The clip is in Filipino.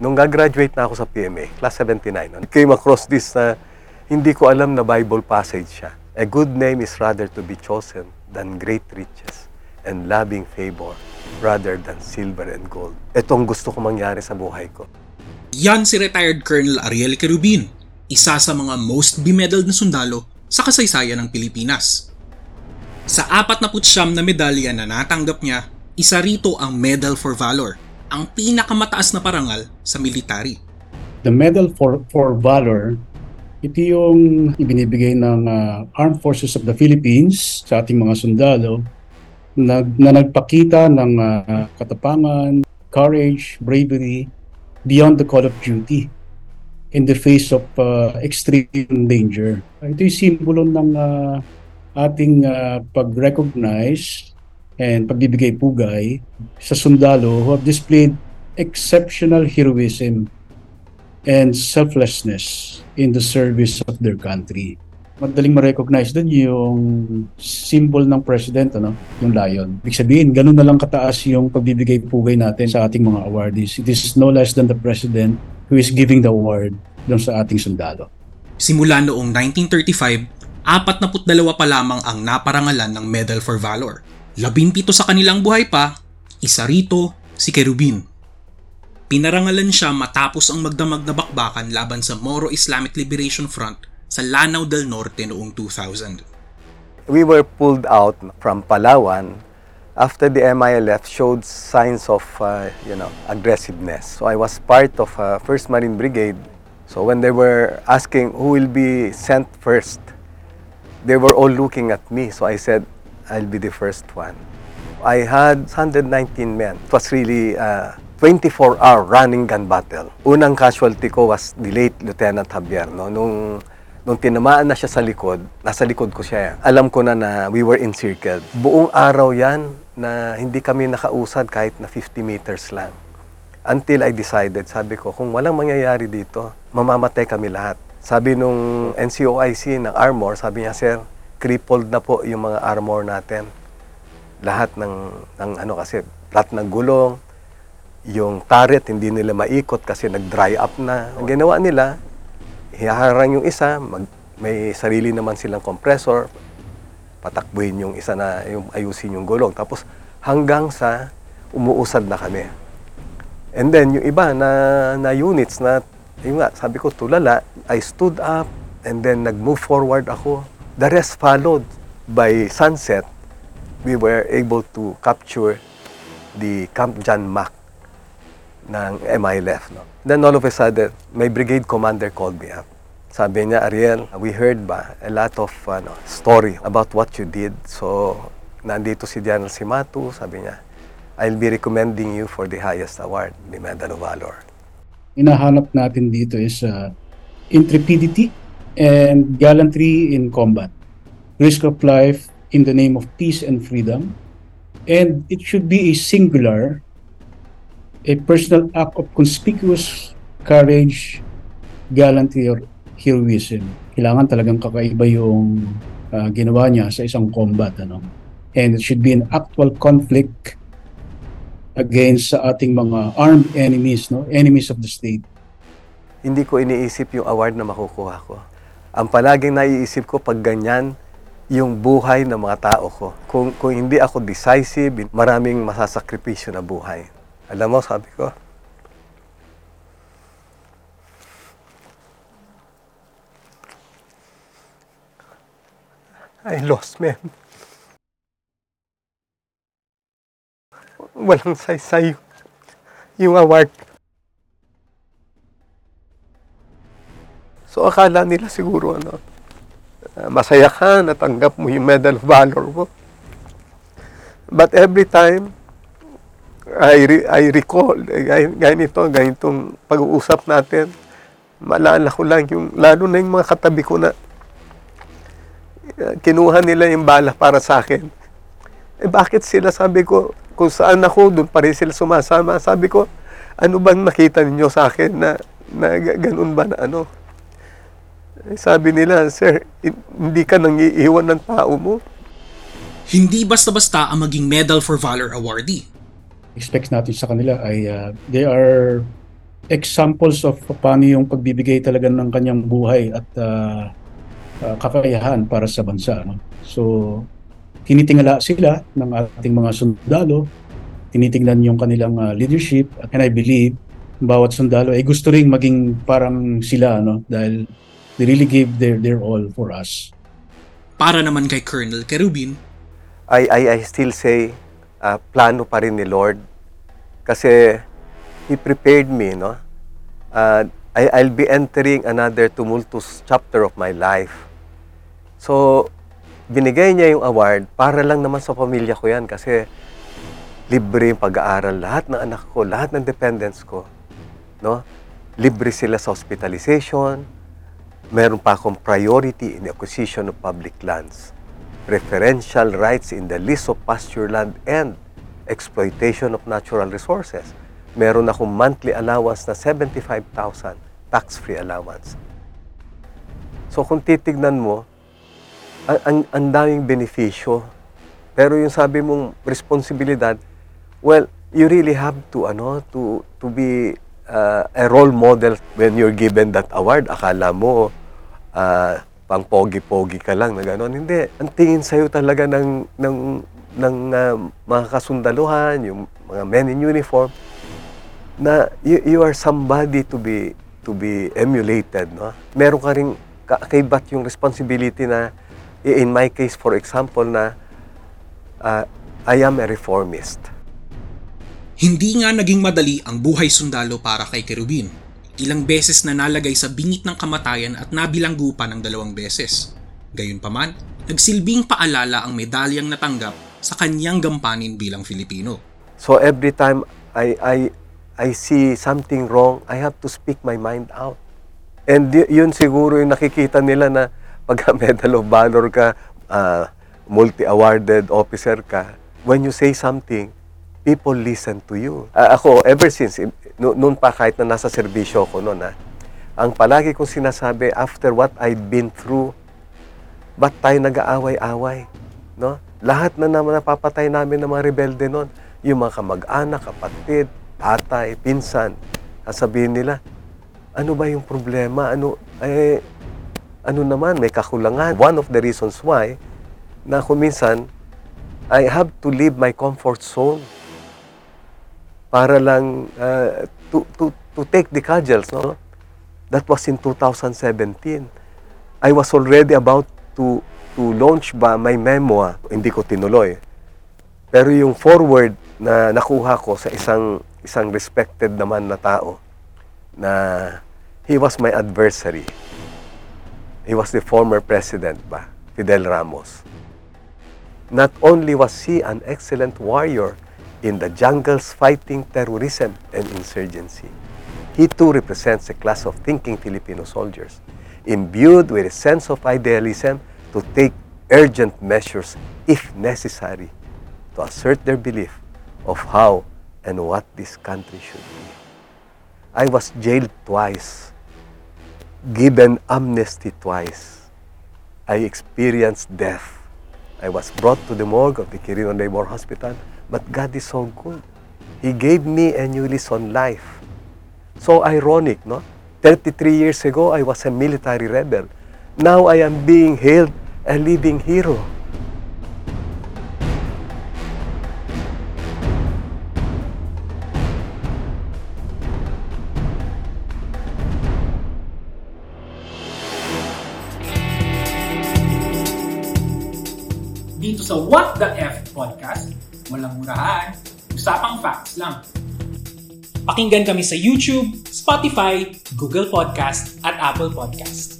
Nung gagraduate na ako sa PMA, class 79, I came across this na hindi ko alam na Bible passage siya. A good name is rather to be chosen than great riches and loving favor rather than silver and gold. Itong gusto ko mangyari sa buhay ko. Yan si retired Colonel Ariel Querubin, isa sa mga most bemedaled na sundalo sa kasaysayan ng Pilipinas. Sa 49 na medalya na natanggap niya, isa rito ang Medal for Valor, ang pinakamataas na parangal sa military. The Medal for Valor, ito yung ibinibigay ng Armed Forces of the Philippines sa ating mga sundalo na nagpakita ng katapangan, courage, bravery beyond the call of duty in the face of extreme danger. Ito yung simbolo ng ating pag-recognize and pagbibigay pugay sa sundalo who have displayed exceptional heroism and selflessness in the service of their country. Madaling ma-recognize dun yung symbol ng president, ano? Yung lion. Ibig sabihin, ganun na lang kataas yung pagbibigay pugay natin sa ating mga awardees. It is no less than the president who is giving the award dun sa ating sundalo. Simula noong 1935, 42 pa lamang ang naparangalan ng Medal for Valor. 17 sa kanilang buhay pa, isa rito si Querubin. Pinarangalan siya matapos ang magdamag na bakbakan laban sa Moro Islamic Liberation Front sa Lanao del Norte noong 2000. We were pulled out from Palawan after the MILF showed signs of aggressiveness. So I was part of 1st Marine Brigade. So when they were asking who will be sent first, they were all looking at me. So I said, I'll be the first one. I had 119 men. It was really a 24-hour running gun battle. Unang casualty ko was the late Lieutenant Javier. No? Nung tinamaan na siya sa likod, nasa likod ko siya. Alam ko na we were encircled. Buong araw yan na hindi kami nakausad kahit na 50 meters lang. Until I decided, sabi ko, kung walang mangyayari dito, mamamatay kami lahat. Sabi nung NCOIC ng Armor, sabi niya, Sir, crippled na po yung mga armor natin. Lahat lahat ng gulong, yung turret hindi nila maikot kasi nag-dry up na. Ang ginawa nila, hiharang yung isa, may sarili naman silang compressor, patakbuhin yung isa na yung ayusin yung gulong. Tapos hanggang sa umuusad na kami. And then yung iba na units na, sabi ko tulala, I stood up and then nag-move forward ako. The rest followed. By sunset, we were able to capture the Camp Jonmak ng MILF. No? Then all of a sudden, my brigade commander called me up. Sabi niya, Ariel, we heard a lot of story about what you did. So, nandito si General Simatu, sabi niya, I'll be recommending you for the highest award, the Medal of Valor. Inahanap natin dito is intrepidity and gallantry in combat, risk of life in the name of peace and freedom, and it should be a personal act of conspicuous courage, gallantry, or heroism. Kailangan talagang kakaiba yung ginawa niya sa isang combat, and it should be an actual conflict against sa ating mga armed enemies, enemies of the state. Hindi ko iniisip yung award na makukuha ko. Ang palaging naiisip ko pag ganyan yung buhay ng mga tao ko. Kung hindi ako decisive, maraming masasakripisyo na buhay. Alam mo, sabi ko, I lost, man. Walang saysay yung award. So akala nila siguro masaya ka, natanggap mo yung Medal of Valor mo. But every time I recall ganitong pag-uusap natin, maalala ko lang yung lalo na yung mga katabi ko na kinuha nila yung bala para sa akin. Bakit sila, sabi ko, kung saan ako doon pa rin sila sumasama. Sabi ko, ano bang nakita ninyo sa akin na ganun ba ? Sabi nila, Sir, hindi ka nangiiwan ng tao mo. Hindi basta-basta ang maging Medal for Valor awardee. Expects natin sa kanila ay they are examples of paano yung pagbibigay talaga ng kanyang buhay at kakayahan para sa bansa, no? So tinitingala sila ng ating mga sundalo, tinitingnan yung kanilang leadership, and I believe bawat sundalo ay gusto ring maging parang sila, no? Dahil they really gave their all for us. Para naman kay Colonel Querubin, I still say plano pa rin ni Lord kasi He prepared me, no? I'll be entering another tumultuous chapter of my life. So binigay niya yung award para lang naman sa pamilya ko yan kasi libre yung pag-aaral lahat ng anak ko, lahat ng dependents ko, no? Libre sila sa hospitalization. Meron pa akong priority in the acquisition of public lands, preferential rights in the lease of pasture land and exploitation of natural resources. Meron akong monthly allowance na 75,000, tax-free allowance. So kung titignan mo, ang daming benepisyo. Pero yung sabi mong responsibilidad, well, you really have to to be a role model when you're given that award. Akala mo pang pogi-pogi ka lang na gano'n. Hindi. Ang tingin sa'yo talaga ng mga kasundaluhan, yung mga men in uniform, na you are somebody to be emulated, no? Meron ka ring kakaibat yung responsibility na, in my case, for example, na I am a reformist. Hindi nga naging madali ang buhay sundalo para kay Querubin. Ilang beses na nalagay sa bingit ng kamatayan at nabilanggo pa ng 2 beses. Gayunpaman, nagsilbing paalala ang medalyang natanggap sa kanyang gampanin bilang Filipino. So every time I see something wrong, I have to speak my mind out. And yun siguro yung nakikita nila na pagka Medal of Valor ka, multi-awarded officer ka, when you say something, people listen to you. Ako, ever since, noon pa kahit na nasa serbisyo ko noon, ang palagi kong sinasabi, after what I've been through, ba't tayo nag-aaway-away? No? Lahat na naman napapatay namin ng mga rebelde noon, yung mga kamag-anak, kapatid, tatay, pinsan, sasabihin nila, ano ba yung problema? Ano naman, may kakulangan. One of the reasons why, na ako minsan, I have to leave my comfort zone para lang to take the cudgels, no? That was in 2017. I was already about to launch my memoir. Hindi ko tinuloy. Pero yung forward na nakuha ko sa isang respected naman na tao na he was my adversary. He was the former president ba, Fidel Ramos. Not only was he an excellent warrior in the jungles fighting terrorism and insurgency, he too represents a class of thinking Filipino soldiers, imbued with a sense of idealism to take urgent measures, if necessary, to assert their belief of how and what this country should be. I was jailed twice, given amnesty twice. I experienced death. I was brought to the morgue of the Quirino Labor Hospital. But God is so good. He gave me a new lease on life. So ironic, no? 33 years ago, I was a military rebel. Now I am being hailed a living hero. Dito sa What The F? Podcast, walang murahan, usapang facts lang. Pakinggan kami sa YouTube, Spotify, Google Podcast at Apple Podcast.